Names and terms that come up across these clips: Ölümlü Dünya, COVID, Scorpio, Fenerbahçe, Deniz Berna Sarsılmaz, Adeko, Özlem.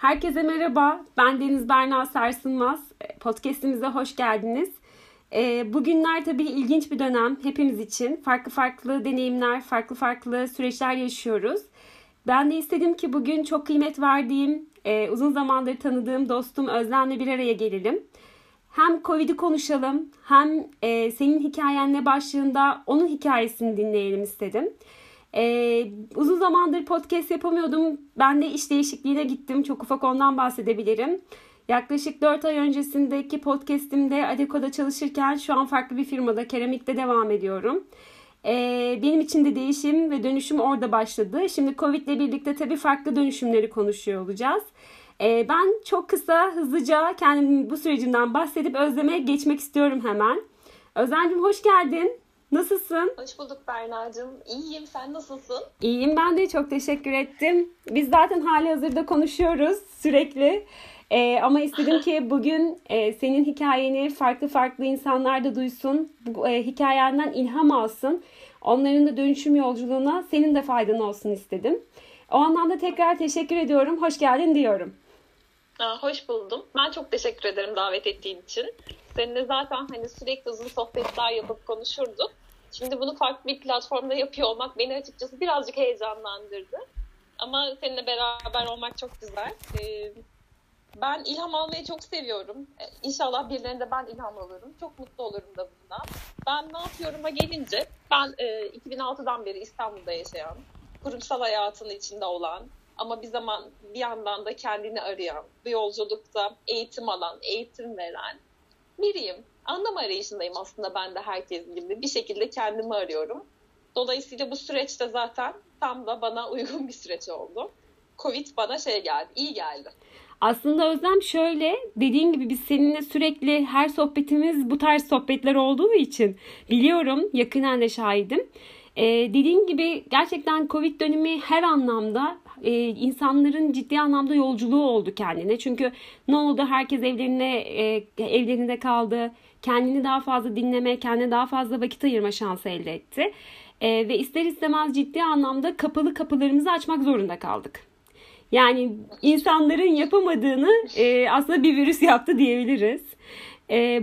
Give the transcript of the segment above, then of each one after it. Herkese merhaba, ben Deniz Berna Sarsılmaz. Podcast'imize hoş geldiniz. Bugünler tabii ilginç bir dönem hepimiz için. Farklı farklı deneyimler, farklı farklı süreçler yaşıyoruz. Ben de istedim ki bugün çok kıymet verdiğim, uzun zamandır tanıdığım dostum Özlem'le bir araya gelelim. Hem Covid'i konuşalım, hem senin hikayenle başlığında onun hikayesini dinleyelim istedim. Uzun zamandır podcast yapamıyordum. Ben de iş değişikliğine gittim. Çok ufak ondan bahsedebilirim. Yaklaşık 4 ay öncesindeki podcastimde Adeko'da çalışırken şu an farklı bir firmada, keramikte devam ediyorum. Benim için de değişim ve dönüşüm orada başladı. Şimdi Covid ile birlikte tabii farklı dönüşümleri konuşuyor olacağız. Ben çok kısa, hızlıca kendim bu sürecimden bahsedip Özlem'e geçmek istiyorum hemen. Özlem'cim hoş geldin. Nasılsın? Hoş bulduk Berna'cığım. İyiyim. Sen nasılsın? İyiyim ben de. Çok teşekkür ettim. Biz zaten halihazırda konuşuyoruz sürekli. Ama istedim ki bugün senin hikayeni farklı farklı insanlar da duysun. Bu hikayenden ilham alsın. Onların da dönüşüm yolculuğuna senin de faydan olsun istedim. O anlamda tekrar teşekkür ediyorum. Hoş geldin diyorum. Hoş buldum. Ben çok teşekkür ederim davet ettiğin için. Seninle zaten hani sürekli uzun sohbetler yapıp konuşurduk. Şimdi bunu farklı bir platformda yapıyor olmak beni açıkçası birazcık heyecanlandırdı. Ama seninle beraber olmak çok güzel. Ben ilham almayı çok seviyorum. İnşallah birilerine de ben ilham alırım. Çok mutlu olurum da bundan. Ben ne yapıyorum'a gelince, ben 2006'dan beri İstanbul'da yaşayan, kurumsal hayatının içinde olan, ama bir zaman bir yandan da kendini arayan, bu yolculukta eğitim alan, eğitim veren biriyim. Anlam arayışındayım aslında ben de herkes gibi. Bir şekilde kendimi arıyorum. Dolayısıyla bu süreç de zaten tam da bana uygun bir süreç oldu. Covid bana iyi geldi. Aslında Özlem şöyle, dediğin gibi biz seninle sürekli her sohbetimiz bu tarz sohbetler olduğu için biliyorum, yakından da şahidim. Dediğin gibi gerçekten Covid dönemi her anlamda insanların ciddi anlamda yolculuğu oldu kendine. Çünkü ne oldu? Herkes evlerinde kaldı. Kendini daha fazla dinleme, kendine daha fazla vakit ayırma şansı elde etti. Ve ister istemez ciddi anlamda kapalı kapılarımızı açmak zorunda kaldık. Yani insanların yapamadığını aslında bir virüs yaptı diyebiliriz.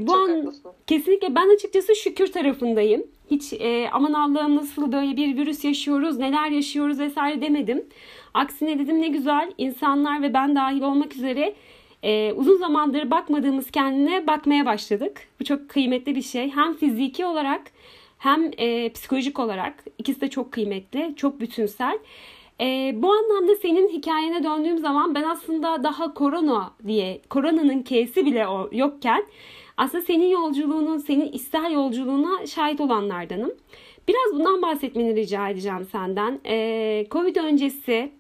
Bu çok an haklısın. Kesinlikle ben açıkçası şükür tarafındayım. Hiç aman Allah'ım nasıl böyle bir virüs yaşıyoruz, neler yaşıyoruz vesaire demedim. Aksine dedim ne güzel insanlar ve ben dahil olmak üzere uzun zamandır bakmadığımız kendine bakmaya başladık. Bu çok kıymetli bir şey. Hem fiziki olarak hem psikolojik olarak ikisi de çok kıymetli, çok bütünsel. Bu anlamda senin hikayene döndüğüm zaman ben aslında daha koronanın K'si bile yokken aslında senin yolculuğunun, senin içsel yolculuğuna şahit olanlardanım. Biraz bundan bahsetmeni rica edeceğim senden. Covid öncesi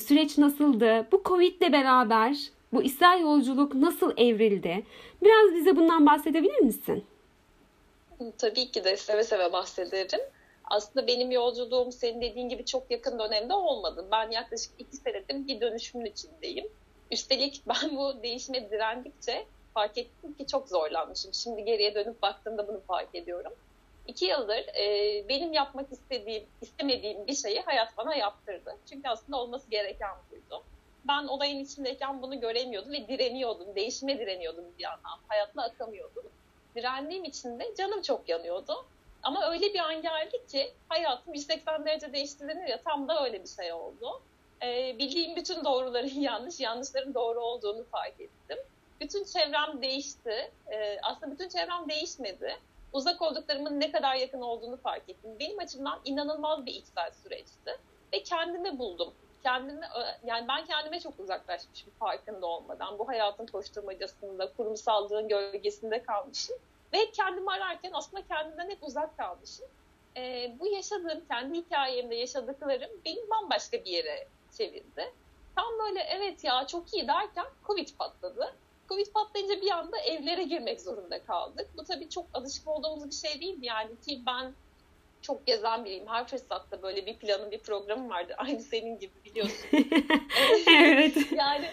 süreç nasıldı? Bu Covid ile beraber bu içsel yolculuk nasıl evrildi? Biraz bize bundan bahsedebilir misin? Tabii ki de seve seve bahsederim. Aslında benim yolculuğum senin dediğin gibi çok yakın dönemde olmadı. Ben yaklaşık 2 senedir bir dönüşümün içindeyim. Üstelik ben bu değişime direndikçe fark ettim ki çok zorlanmışım. Şimdi geriye dönüp baktığımda bunu fark ediyorum. 2 yıldır benim yapmak istemediğim bir şeyi hayat bana yaptırdı. Çünkü aslında olması gereken buydu. Ben olayın içindeyken bunu göremiyordum ve direniyordum. Değişime direniyordum bir yandan. Hayatla akamıyordum. Direndiğim için de canım çok yanıyordu. Ama öyle bir an geldi ki hayatım 180 derece değiştirildi ya, tam da öyle bir şey oldu. Bildiğim bütün doğruların yanlış, yanlışların doğru olduğunu fark ettim. Bütün çevrem değişti. Aslında bütün çevrem değişmedi. Uzak olduklarımın ne kadar yakın olduğunu fark ettim. Benim açımdan inanılmaz bir içsel süreçti. Ve kendimi buldum. Yani ben kendime çok uzaklaşmışım farkında olmadan. Bu hayatın koşturmacasında, kurumsallığın gölgesinde kalmışım. Ve kendimi ararken aslında kendimden hep uzak kalmışım. Bu yaşadığım, kendi hikayemde yaşadıklarım beni bambaşka bir yere çevirdi. Tam böyle evet ya çok iyi derken Covid patladı. Covid patlayınca bir anda evlere girmek zorunda kaldık. Bu tabii çok alışık olduğumuz bir şey değil mi? Yani ki ben çok gezen biriyim. Her fırsatta böyle bir planım, bir programım vardı. Aynı senin gibi biliyorsun. Evet. Yani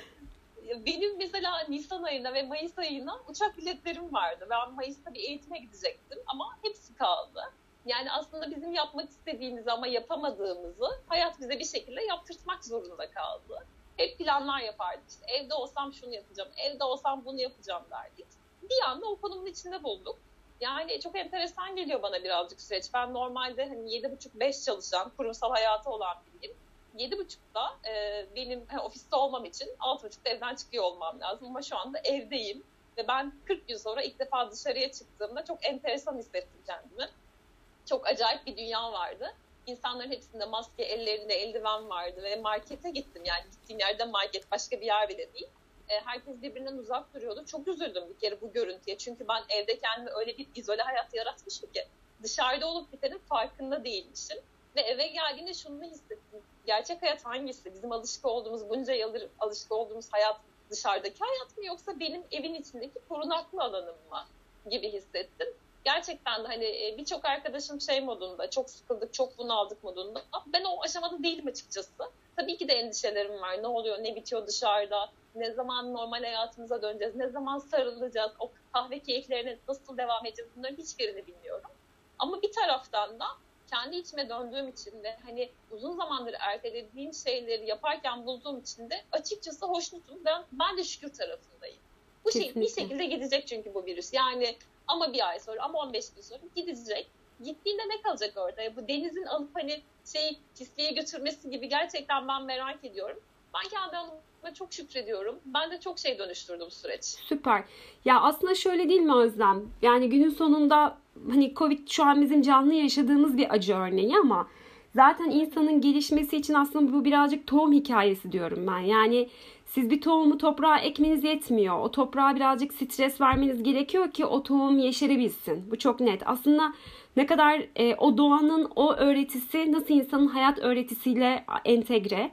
benim mesela Nisan ayına ve Mayıs ayına uçak biletlerim vardı. Ben Mayıs'ta bir eğitime gidecektim ama hepsi kaldı. Yani aslında bizim yapmak istediğimizi ama yapamadığımızı hayat bize bir şekilde yaptırtmak zorunda kaldı. Hep planlar yapardık. İşte evde olsam şunu yapacağım, evde olsam bunu yapacağım derdik. Bir anda o konumun içinde bulduk. Yani çok enteresan geliyor bana birazcık süreç. Ben normalde hani 7.30-5 çalışan, kurumsal hayatı olan biriyim. 7.30'da benim ofiste olmam için 6.30'da evden çıkıyor olmam lazım. Ama şu anda evdeyim. Ve ben 40 gün sonra ilk defa dışarıya çıktığımda çok enteresan hissettim kendimi. Çok acayip bir dünya vardı. İnsanların hepsinde maske, ellerinde eldiven vardı ve markete gittim. Yani gittiğim yerde market, başka bir yer bile değil. Herkes birbirinden uzak duruyordu. Çok üzüldüm bir kere bu görüntüye. Çünkü ben evde kendime öyle bir izole hayat yaratmışım ki dışarıda olup bitenin farkında değilmişim. Ve eve geldiğinde şunu hissettim. Gerçek hayat hangisi? Bizim alışık olduğumuz, bunca yıldır alışık olduğumuz hayat dışarıdaki hayat mı, yoksa benim evin içindeki korunaklı alanım mı gibi hissettim. Gerçekten de hani birçok arkadaşım şey modunda, çok sıkıldık, çok bunaldık modunda. Ben o aşamada değilim açıkçası. Tabii ki de endişelerim var. Ne oluyor, ne bitiyor dışarıda, ne zaman normal hayatımıza döneceğiz, ne zaman sarılacağız, o kahve keyiflerine nasıl devam edeceğiz, bunların hiçbirini bilmiyorum. Ama bir taraftan da kendi içime döndüğüm için de hani uzun zamandır ertelediğim şeyleri yaparken bulduğum için de açıkçası hoşnutum. Ben de şükür tarafındayım. Bu şey bir şekilde gidecek çünkü bu virüs. Yani ama bir ay sonra, ama 15 gün sonra gidecek. Gittiğinde ne kalacak orada? Bu denizin alıp hani pisliğe götürmesi gibi gerçekten ben merak ediyorum. Ben kendi adıma çok şükrediyorum. Ben de çok şey dönüştürdüm süreç. Süper. Ya aslında şöyle değil mi Özlem? Yani günün sonunda hani COVID şu an bizim canlı yaşadığımız bir acı örneği ama zaten insanın gelişmesi için aslında bu birazcık tohum hikayesi diyorum ben. Yani siz bir tohumu toprağa ekmeniz yetmiyor. O toprağa birazcık stres vermeniz gerekiyor ki o tohum yeşerebilsin. Bu çok net. Aslında ne kadar o doğanın o öğretisi nasıl insanın hayat öğretisiyle entegre.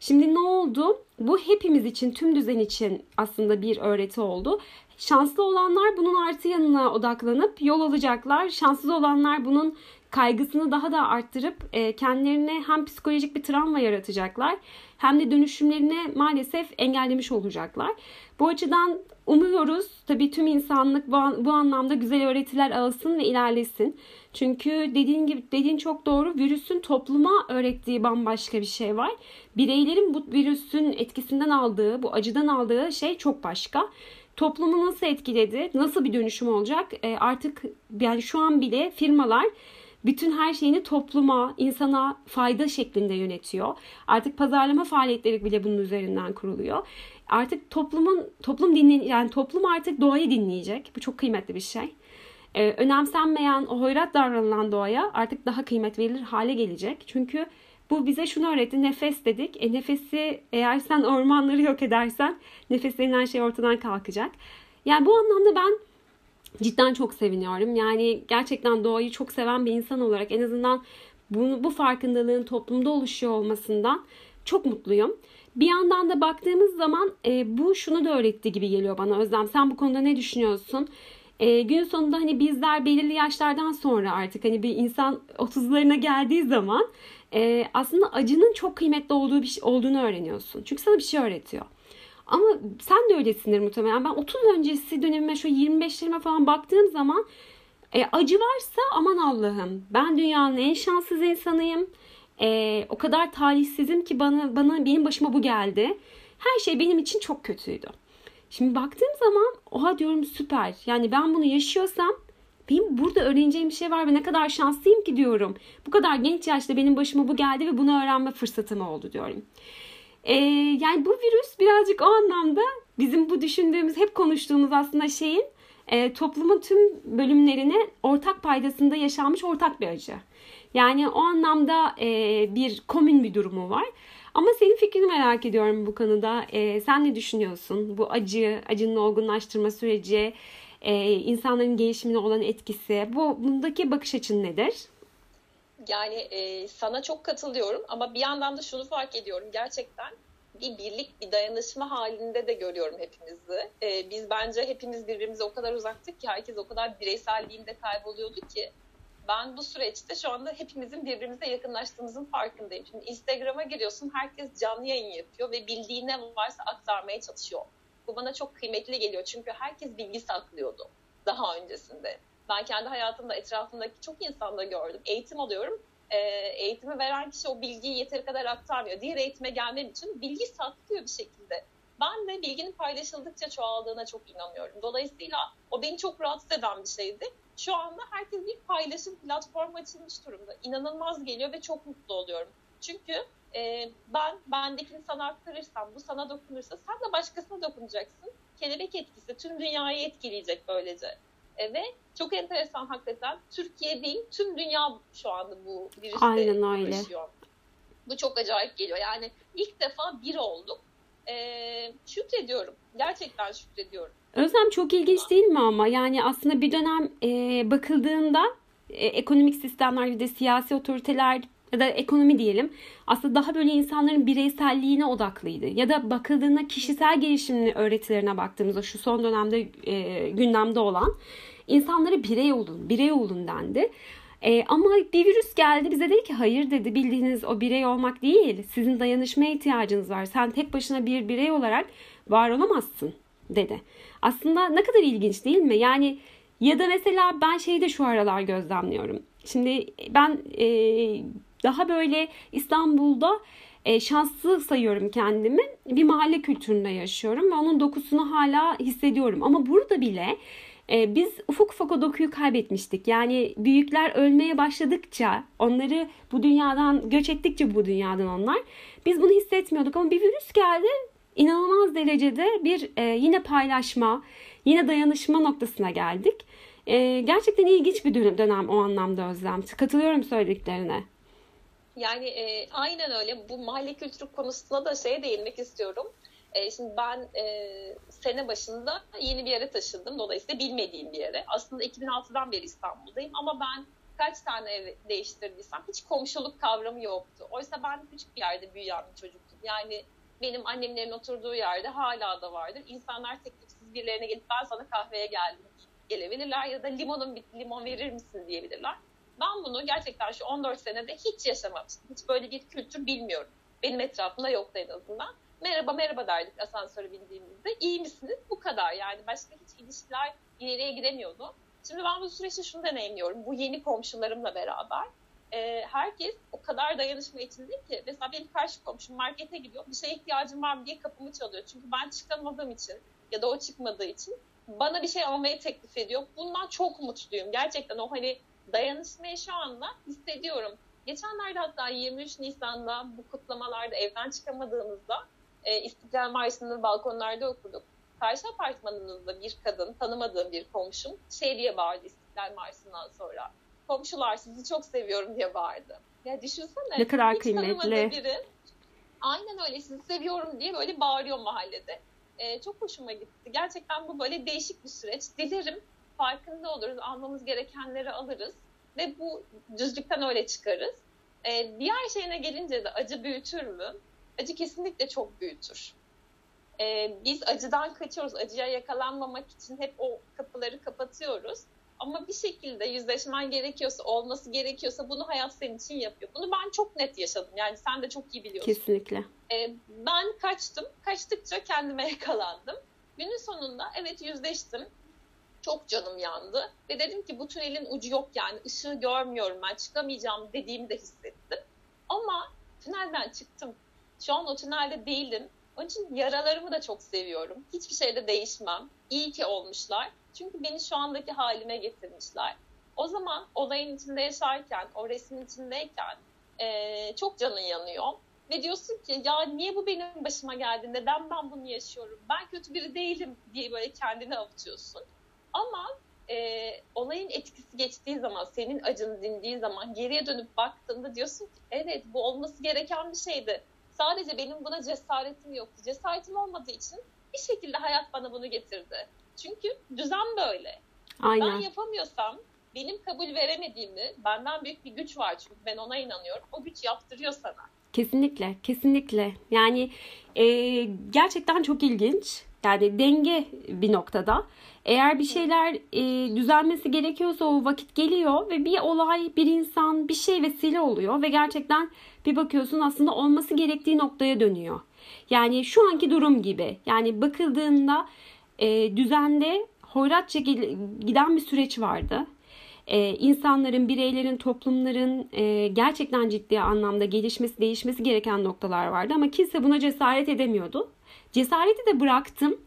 Şimdi ne oldu? Bu hepimiz için, tüm düzen için aslında bir öğreti oldu. Şanslı olanlar bunun artı yanına odaklanıp yol alacaklar. Şanssız olanlar bunun kaygısını daha da arttırıp kendilerine hem psikolojik bir travma yaratacaklar hem de dönüşümlerini maalesef engellemiş olacaklar. Bu açıdan umuyoruz tabii tüm insanlık bu anlamda güzel öğretiler alsın ve ilerlesin. Çünkü dediğin çok doğru, virüsün topluma öğrettiği bambaşka bir şey var. Bireylerin bu virüsün etkisinden aldığı, bu acıdan aldığı şey çok başka. Toplumu nasıl etkiledi, nasıl bir dönüşüm olacak? Artık yani şu an bile firmalar bütün her şeyini topluma, insana fayda şeklinde yönetiyor. Artık pazarlama faaliyetleri bile bunun üzerinden kuruluyor. Artık toplum artık doğayı dinleyecek. Bu çok kıymetli bir şey. Önemsenmeyen, o hoyrat davranılan doğaya artık daha kıymet verilir hale gelecek. Çünkü bu bize şunu öğretti. Nefes dedik. Nefesi eğer sen ormanları yok edersen nefes denilen şey ortadan kalkacak. Yani bu anlamda ben cidden çok seviniyorum. Yani gerçekten doğayı çok seven bir insan olarak en azından bu farkındalığın toplumda oluşuyor olmasından çok mutluyum. Bir yandan da baktığımız zaman bu şunu da öğretti gibi geliyor bana. Özlem, sen bu konuda ne düşünüyorsun? Gün sonunda hani bizler belirli yaşlardan sonra artık hani bir insan 30'larına geldiği zaman aslında acının çok kıymetli olduğunu öğreniyorsun. Çünkü sana bir şey öğretiyor. Ama sen de öylesindir muhtemelen. Ben 30 öncesi dönemime, şu 25'lerime falan baktığım zaman acı varsa aman Allah'ım ben dünyanın en şanssız insanıyım. O kadar talihsizim ki benim başıma bu geldi. Her şey benim için çok kötüydü. Şimdi baktığım zaman oha diyorum, süper. Yani ben bunu yaşıyorsam benim burada öğreneceğim bir şey var ve ne kadar şanslıyım ki diyorum. Bu kadar genç yaşta benim başıma bu geldi ve bunu öğrenme fırsatım oldu diyorum. Yani bu virüs birazcık o anlamda bizim bu düşündüğümüz, hep konuştuğumuz aslında şeyin toplumun tüm bölümlerine ortak paydasında yaşanmış ortak bir acı. Yani o anlamda bir komün bir durumu var. Ama senin fikrini merak ediyorum bu konuda. Sen ne düşünüyorsun? Bu acının olgunlaştırma süreci, insanların gelişimine olan etkisi, bundaki bakış açın nedir? Yani sana çok katılıyorum ama bir yandan da şunu fark ediyorum. Gerçekten bir birlik, bir dayanışma halinde de görüyorum hepimizi. Biz bence hepimiz birbirimize o kadar uzaktık ki, herkes o kadar bireyselliğinde kayboluyordu ki. Ben bu süreçte şu anda hepimizin birbirimize yakınlaştığımızın farkındayım. Şimdi Instagram'a giriyorsun, herkes canlı yayın yapıyor ve bildiği ne varsa aktarmaya çalışıyor. Bu bana çok kıymetli geliyor çünkü herkes bilgi saklıyordu daha öncesinde. Ben kendi hayatımda etrafımdaki çok insanda gördüm. Eğitim alıyorum. eğitimi veren kişi o bilgiyi yeteri kadar aktarmıyor. Diğer eğitime gelmem için bilgi saklıyor bir şekilde. Ben de bilginin paylaşıldıkça çoğaldığına çok inanıyorum. Dolayısıyla o beni çok rahatsız eden bir şeydi. Şu anda herkes bir paylaşım platformu açılmış durumda. İnanılmaz geliyor ve çok mutlu oluyorum. Çünkü bendekini sana aktarırsam, bu sana dokunursa sen de başkasına dokunacaksın. Kelebek etkisi tüm dünyayı etkileyecek böylece. Ve çok enteresan hakikaten Türkiye değil tüm dünya şu anda bu virüste uğraşıyor. Bu çok acayip geliyor. Yani ilk defa bir olduk. Şükrediyorum. Gerçekten şükrediyorum. Özlem çok ilginç değil mi ama? Yani aslında bir dönem bakıldığında ekonomik sistemler ya da siyasi otoriteler ya da ekonomi diyelim aslında daha böyle insanların bireyselliğine odaklıydı. Ya da bakıldığında kişisel gelişim öğretilerine baktığımızda şu son dönemde gündemde olan insanlara birey olun dendi. Ama bir virüs geldi bize dedi ki hayır dedi bildiğiniz o birey olmak değil sizin dayanışmaya ihtiyacınız var sen tek başına bir birey olarak var olamazsın dedi. Aslında ne kadar ilginç değil mi? Yani ya da mesela ben şeyi de şu aralar gözlemliyorum. Şimdi ben daha böyle İstanbul'da şanslı sayıyorum kendimi. Bir mahalle kültüründe yaşıyorum ve onun dokusunu hala hissediyorum ama burada bile biz ufak ufak o dokuyu kaybetmiştik. Yani büyükler ölmeye başladıkça, onları bu dünyadan göç ettikçe bu dünyadan onlar. Biz bunu hissetmiyorduk ama bir virüs geldi. İnanılmaz derecede bir yine paylaşma, yine dayanışma noktasına geldik. Gerçekten ilginç bir dönem o anlamda Özlem. Katılıyorum söylediklerine. Yani aynen öyle. Bu mahalle kültürü konusuna da değinmek istiyorum. Şimdi ben sene başında yeni bir yere taşındım. Dolayısıyla bilmediğim bir yere. Aslında 2006'dan beri İstanbul'dayım ama ben kaç tane ev değiştirdiysem hiç komşuluk kavramı yoktu. Oysa ben küçük bir yerde büyüyen bir çocuktum. Yani benim annemlerin oturduğu yerde hala da vardır. İnsanlar teklifsiz birilerine gelip ben sana kahveye geldim gelebilirler ya da limon verir misin diyebilirler. Ben bunu gerçekten şu 14 senede hiç yaşamamıştım. Hiç böyle bir kültür bilmiyorum. Benim etrafımda yoktu en azından. Merhaba derdik asansöre bindiğimizde. İyi misiniz? Bu kadar yani. Başka hiç ilişkiler ileriye giremiyordu. Şimdi ben bu süreçte şunu deneyimliyorum. Bu yeni komşularımla beraber herkes o kadar dayanışma içinde ki mesela benim karşı komşum markete gidiyor. Bir şeye ihtiyacım var mı diye kapımı çalıyor. Çünkü ben çıkamadığım için ya da o çıkmadığı için bana bir şey almayı teklif ediyor. Bundan çok mutluyum. Gerçekten o dayanışmayı şu anda hissediyorum. Geçenlerde hatta 23 Nisan'da bu kutlamalarda evden çıkamadığımızda İstiklal Marşı'nı balkonlarda okuduk. Karşı apartmanımızda bir kadın, tanımadığım bir komşum diye bağırdı İstiklal Marşı'ndan sonra. Komşular sizi çok seviyorum diye bağırdı. Ya düşünsene. Ne kadar hiç kıymetli. Biri, aynen öyle sizi seviyorum diye böyle bağırıyor mahallede. Çok hoşuma gitti. Gerçekten bu böyle değişik bir süreç. Dilerim farkında oluruz, almamız gerekenleri alırız ve bu düzlükten öyle çıkarız. Diğer şeyine gelince de acı büyütür mü? Acı kesinlikle çok büyütür. Biz acıdan kaçıyoruz. Acıya yakalanmamak için hep o kapıları kapatıyoruz. Ama bir şekilde yüzleşmen gerekiyorsa, olması gerekiyorsa bunu hayat senin için yapıyor. Bunu ben çok net yaşadım. Yani sen de çok iyi biliyorsun. Kesinlikle. Ben kaçtım. Kaçtıkça kendime yakalandım. Günün sonunda evet yüzleştim. Çok canım yandı. Ve dedim ki bu tünelin ucu yok yani. Işığı görmüyorum ben. Çıkamayacağım dediğimi de hissettim. Ama tünelden çıktım. Şu an o tünelde değilim. Onun için yaralarımı da çok seviyorum. Hiçbir şeyde değişmem. İyi ki olmuşlar. Çünkü beni şu andaki halime getirmişler. O zaman olayın içinde yaşarken, o resmin içindeyken çok canın yanıyor. Ve diyorsun ki ya niye bu benim başıma geldi? Neden ben bunu yaşıyorum? Ben kötü biri değilim diye böyle kendini avutuyorsun. Ama olayın etkisi geçtiği zaman, senin acın dindiği zaman geriye dönüp baktığında diyorsun ki evet bu olması gereken bir şeydi. Sadece benim buna cesaretim yoktu. Cesaretim olmadığı için bir şekilde hayat bana bunu getirdi. Çünkü düzen böyle. Aynen. Ben yapamıyorsam benim kabul veremediğimi, benden büyük bir güç var çünkü ben ona inanıyorum. O güç yaptırıyor sana. Kesinlikle, kesinlikle. Yani gerçekten çok ilginç. Yani denge bir noktada. Eğer bir şeyler düzelmesi gerekiyorsa o vakit geliyor ve bir olay, bir insan, bir şey vesile oluyor ve gerçekten bir bakıyorsun aslında olması gerektiği noktaya dönüyor. Yani şu anki durum gibi. Yani bakıldığında düzende hoyratça giden bir süreç vardı. insanların, bireylerin, toplumların gerçekten ciddi anlamda gelişmesi, değişmesi gereken noktalar vardı. Ama kimse buna cesaret edemiyordu. Cesareti de bıraktım.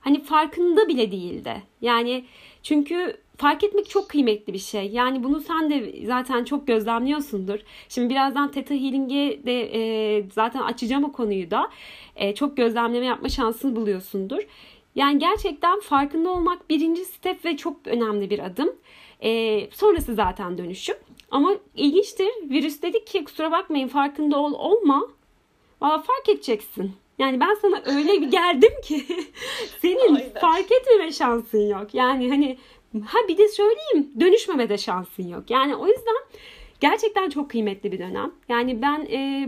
Hani farkında bile değildi. Yani çünkü fark etmek çok kıymetli bir şey. Yani bunu sen de zaten çok gözlemliyorsundur. Şimdi birazdan Theta Healing'e de zaten açacağım o konuyu da. Çok gözlemleme yapma şansını buluyorsundur. Yani gerçekten farkında olmak birinci step ve çok önemli bir adım. Sonrası zaten dönüşüm. Ama ilginçtir. Virüs dedik ki kusura bakmayın farkında ol olma. Valla fark edeceksin. Yani ben sana öyle bir geldim ki senin fark etmeme şansın yok. Yani hani bir de söyleyeyim dönüşmeme de şansın yok. Yani o yüzden gerçekten çok kıymetli bir dönem. Yani ben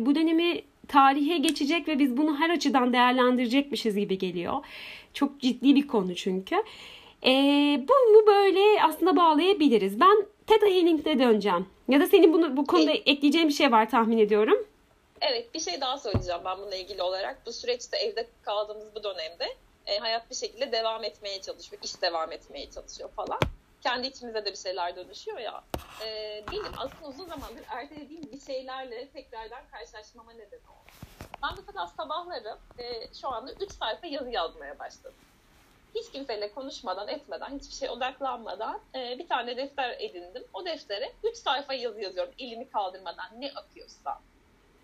bu dönemi tarihe geçecek ve biz bunu her açıdan değerlendirecekmişiz gibi geliyor. Çok ciddi bir konu çünkü. Bunu böyle aslında bağlayabiliriz. Ben Theta Healing'de döneceğim. Ya da senin bu konuda ekleyeceğim bir şey var tahmin ediyorum. Evet, bir şey daha söyleyeceğim ben bununla ilgili olarak. Bu süreçte evde kaldığımız bu dönemde hayat bir şekilde devam etmeye çalışıyor. İş devam etmeye çalışıyor falan. Kendi içimize de bir şeyler dönüşüyor ya. Aslında uzun zamandır ertelediğim bir şeylerle tekrardan karşılaşmama neden oldu. Ben mesela sabahları şu anda 3 sayfa yazı yazmaya başladım. Hiç kimseyle konuşmadan, etmeden, hiçbir şeye odaklanmadan bir tane defter edindim. O deftere 3 sayfa yazı yazıyorum. Elimi kaldırmadan ne akıyorsa.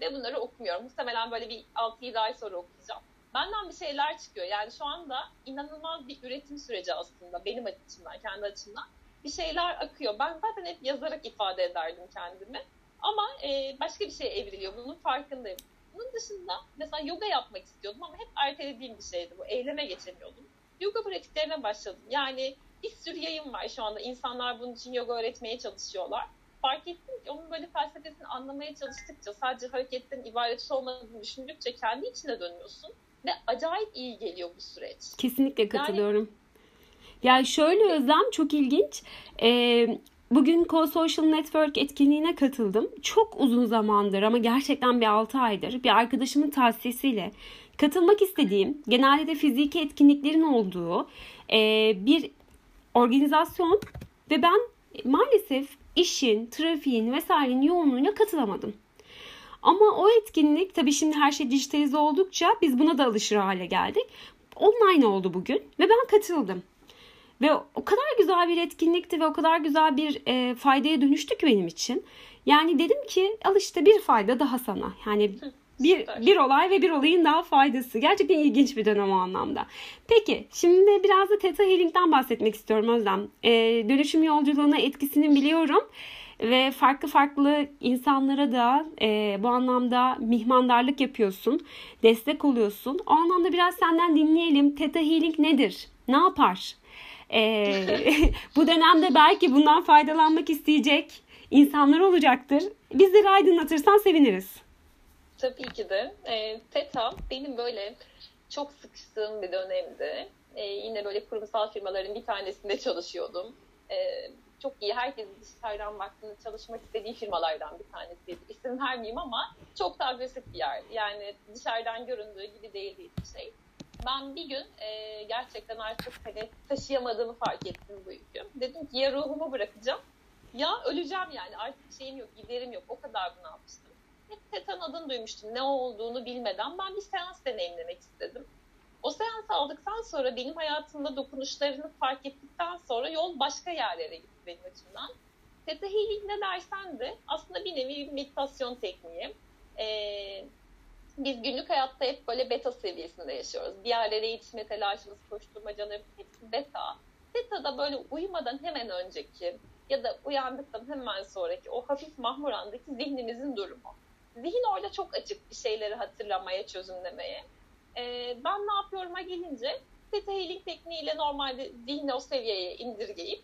Ve bunları okumuyorum. Muhtemelen böyle bir 6-7 ay sonra okuyacağım. Benden bir şeyler çıkıyor. Yani şu anda inanılmaz bir üretim süreci aslında benim açımdan, kendi açımdan. Bir şeyler akıyor. Ben zaten hep yazarak ifade ederdim kendimi. Ama başka bir şeye evriliyor. Bunun farkındayım. Bunun dışında mesela yoga yapmak istiyordum ama hep ertelediğim bir şeydi bu. Eyleme geçemiyordum. Yoga pratiklerine başladım. Yani bir sürü yayın var şu anda. İnsanlar bunun için yoga öğretmeye çalışıyorlar. Fark ettim ki onun böyle felsefesini anlamaya çalıştıkça, sadece hareketten ibaret olmadığını düşündükçe kendi içine dönüyorsun ve acayip iyi geliyor bu süreç. Kesinlikle katılıyorum. Yani şöyle Özlem, çok ilginç. Bugün Co-Social Network etkinliğine katıldım. Çok uzun zamandır ama gerçekten bir 6 aydır bir arkadaşımın tavsiyesiyle katılmak istediğim, genelde de fiziki etkinliklerin olduğu bir organizasyon ve ben maalesef işin, trafiğin vesairenin yoğunluğuna katılamadım. Ama o etkinlik, tabii şimdi her şey dijitalize oldukça biz buna da alışır hale geldik. Online oldu bugün ve ben katıldım. Ve o kadar güzel bir etkinlikti ve o kadar güzel bir faydaya dönüştü ki benim için. Yani dedim ki al işte bir fayda daha sana. Yani bir olay ve bir olayın daha faydası. Gerçekten ilginç bir dönem o anlamda. Peki şimdi biraz da Theta Healing'den bahsetmek istiyorum Özlem. Dönüşüm yolculuğuna etkisini biliyorum. Ve farklı farklı insanlara da bu anlamda mihmandarlık yapıyorsun. Destek oluyorsun. O anlamda biraz senden dinleyelim. Theta Healing nedir? Ne yapar? Bu dönemde belki bundan faydalanmak isteyecek insanlar olacaktır. Bizleri aydınlatırsan seviniriz. Tabii ki de. Theta benim böyle çok sıkıştığım bir dönemdi. Yine böyle kurumsal firmaların bir tanesinde çalışıyordum. Çok iyi, herkesin dışarıdan baktığında çalışmak istediği firmalardan bir tanesiydi. İsim vermeyeyim ama çok da agresif bir yer. Yani dışarıdan göründüğü gibi değildi hiçbir şey. Ben bir gün gerçekten artık hani taşıyamadığımı fark ettim bu yükü. Dedim ki ya ruhumu bırakacağım ya öleceğim yani. Artık bir şeyim yok, giderim yok. O kadar bunu almıştım. Teta'nın adını duymuştum. Ne olduğunu bilmeden ben bir seans deneyimlemek istedim. O seansı aldıktan sonra benim hayatımda dokunuşlarını fark ettikten sonra yol başka yerlere gitti benim açımdan. Theta Healing ne dersen de aslında bir nevi bir meditasyon tekniği. Biz günlük hayatta hep böyle beta seviyesinde yaşıyoruz. Bir yerlere yetişme telaşımız, koşturmacalarımız hepsi beta. Theta'da böyle uyumadan hemen önceki ya da uyandıktan hemen sonraki o hafif mahmurandaki zihnimizin durumu. Zihin orada çok açık bir şeyleri hatırlamaya, çözümlemeye. Ben ne yapıyorum'a gelince Theta Healing tekniğiyle normalde zihni o seviyeye indirgeyip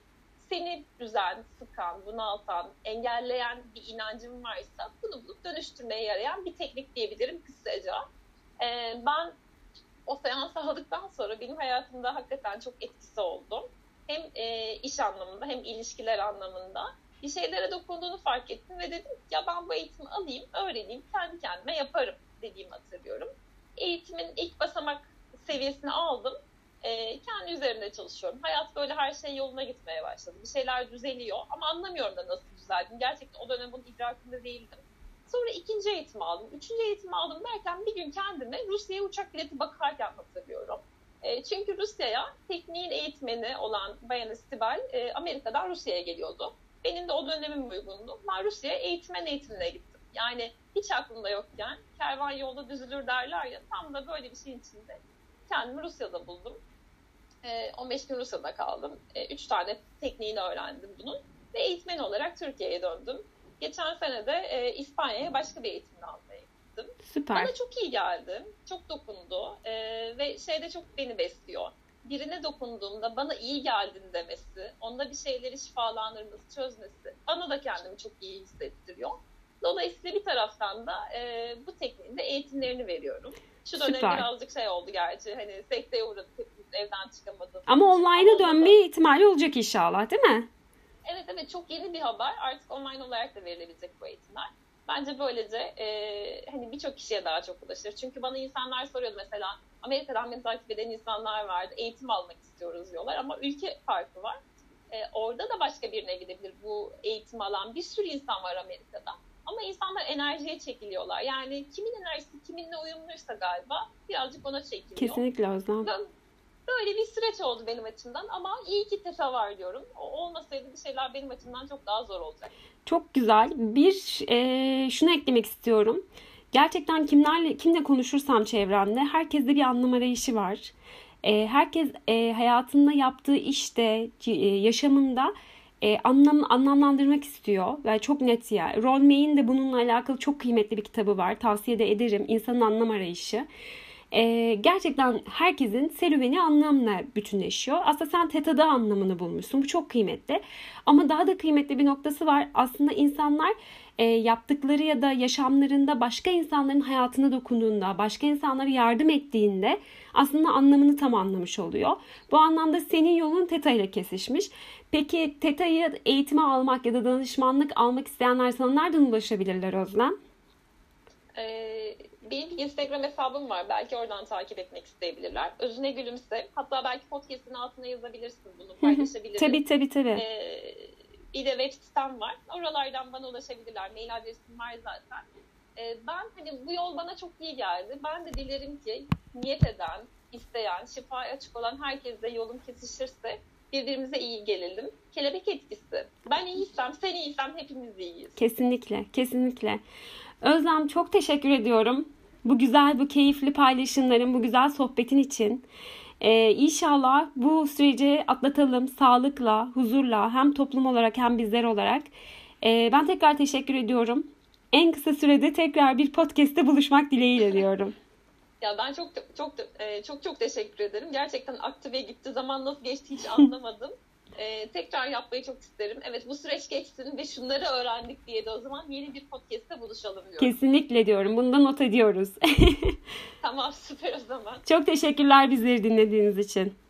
seni üzen, sıkan, bunaltan, engelleyen bir inancın varsa bunu bulup dönüştürmeye yarayan bir teknik diyebilirim kısaca. Ben o seansı aldıktan sonra benim hayatımda hakikaten çok etkisi oldu. Hem iş anlamında hem ilişkiler anlamında. Bir şeylere dokunduğunu fark ettim ve dedim ki ya ben bu eğitimi alayım, öğreneyim, kendi kendime yaparım dediğimi hatırlıyorum. Eğitimin ilk basamak seviyesini aldım. kendi üzerinde çalışıyorum. Hayat böyle her şey yoluna gitmeye başladı. Bir şeyler düzeliyor ama anlamıyorum da nasıl düzeldim. Gerçekten o dönem bunun idrakında değildim. Sonra ikinci eğitimi aldım. Üçüncü eğitimi aldım derken bir gün kendime Rusya'ya uçak bileti bakarken hatırlıyorum. Çünkü Rusya'ya tekniğin eğitmeni olan Vianna Stibal Amerika'dan Rusya'ya geliyordu. Benim de o dönemin uygundu. Ben Rusya'ya eğitimine gittim. Yani hiç aklımda yokken kervan yolda düzülür derler ya, tam da böyle bir şeyin içinde kendimi Rusya'da buldum. 15 gün Rusya'da kaldım. 3 tane tekniğini öğrendim bunun ve eğitmen olarak Türkiye'ye döndüm. Geçen sene de İspanya'ya başka bir eğitimini almaya gittim. Süper. Bana çok iyi geldi. Çok dokundu. Ve şeyde çok beni besliyor. Birine dokunduğumda bana iyi geldin demesi, onda bir şeyleri şifalandırması, çözmesi bana da kendimi çok iyi hissettiriyor. Dolayısıyla bir taraftan da bu tekniğin de eğitimlerini veriyorum. Şu dönem birazcık şey oldu gerçi, hani sekteye uğradık, hepimiz evden çıkamadık. Ama online'a dönme ihtimali olacak inşallah, değil mi? Evet, çok yeni bir haber. Artık online olarak da verilebilecek bu eğitimler. Bence böylece hani birçok kişiye daha çok ulaşır. Çünkü bana insanlar soruyordu mesela, Amerika'dan beni takip eden insanlar vardı, eğitim almak istiyoruz diyorlar ama ülke farkı var. Orada da başka birine gidebilir bu eğitim alan. Bir sürü insan var Amerika'da. Ama insanlar enerjiye çekiliyorlar. Yani kimin enerjisi kiminle uyumluysa galiba birazcık ona çekiliyor. Kesinlikle Özlem. Böyle bir süreç oldu benim açımdan ama iyi ki Theta var diyorum. Olmasaydı bir şeyler benim açımdan çok daha zor olacak. Çok güzel. Şunu eklemek istiyorum. Gerçekten kimle konuşursam çevremde herkeste bir anlam arayışı var. Herkes hayatında yaptığı işte, yaşamında anlamlandırmak istiyor. Yani çok net ya. Ron May'in de bununla alakalı çok kıymetli bir kitabı var. Tavsiye de ederim. İnsanın anlam arayışı. Gerçekten herkesin serüveni anlamla bütünleşiyor. Aslında sen Theta'da anlamını bulmuşsun. Bu çok kıymetli. Ama daha da kıymetli bir noktası var. Aslında insanlar yaptıkları ya da yaşamlarında başka insanların hayatına dokunduğunda, başka insanlara yardım ettiğinde aslında anlamını tam anlamış oluyor. Bu anlamda senin yolun Theta ile kesişmiş. Peki Theta'yı eğitime almak ya da danışmanlık almak isteyenler sana nereden ulaşabilirler Özlem? Benim Instagram hesabım var. Belki oradan takip etmek isteyebilirler. Özüne gülümse. Hatta belki podcast'in altına yazabilirsin bunu. Paylaşabilirsin. Tabii. Bir de web sitem var. Oralardan bana ulaşabilirler. Mail adresim var zaten. Ben hani bu yol bana çok iyi geldi. Ben de dilerim ki niyet eden, isteyen, şifaya açık olan herkese yolum kesişirse birbirimize iyi gelelim. Kelebek etkisi. Ben iyiysem, sen iyiysem hepimiz iyiyiz. Kesinlikle. Özlem çok teşekkür ediyorum. Bu güzel, bu keyifli paylaşımların, bu güzel sohbetin için. İnşallah bu süreci atlatalım sağlıkla, huzurla, hem toplum olarak hem bizler olarak. Ben tekrar teşekkür ediyorum. En kısa sürede tekrar bir podcast'te buluşmak dileğiyle diyorum. Ya ben çok teşekkür ederim. Gerçekten aktive gitti. Zaman nasıl geçti hiç anlamadım. Tekrar yapmayı çok isterim. Evet, bu süreç geçsin ve şunları öğrendik diye de o zaman yeni bir podcast'te buluşalım diyorum. Kesinlikle diyorum. Bunu da not ediyoruz. Tamam, süper o zaman. Çok teşekkürler bizleri dinlediğiniz için.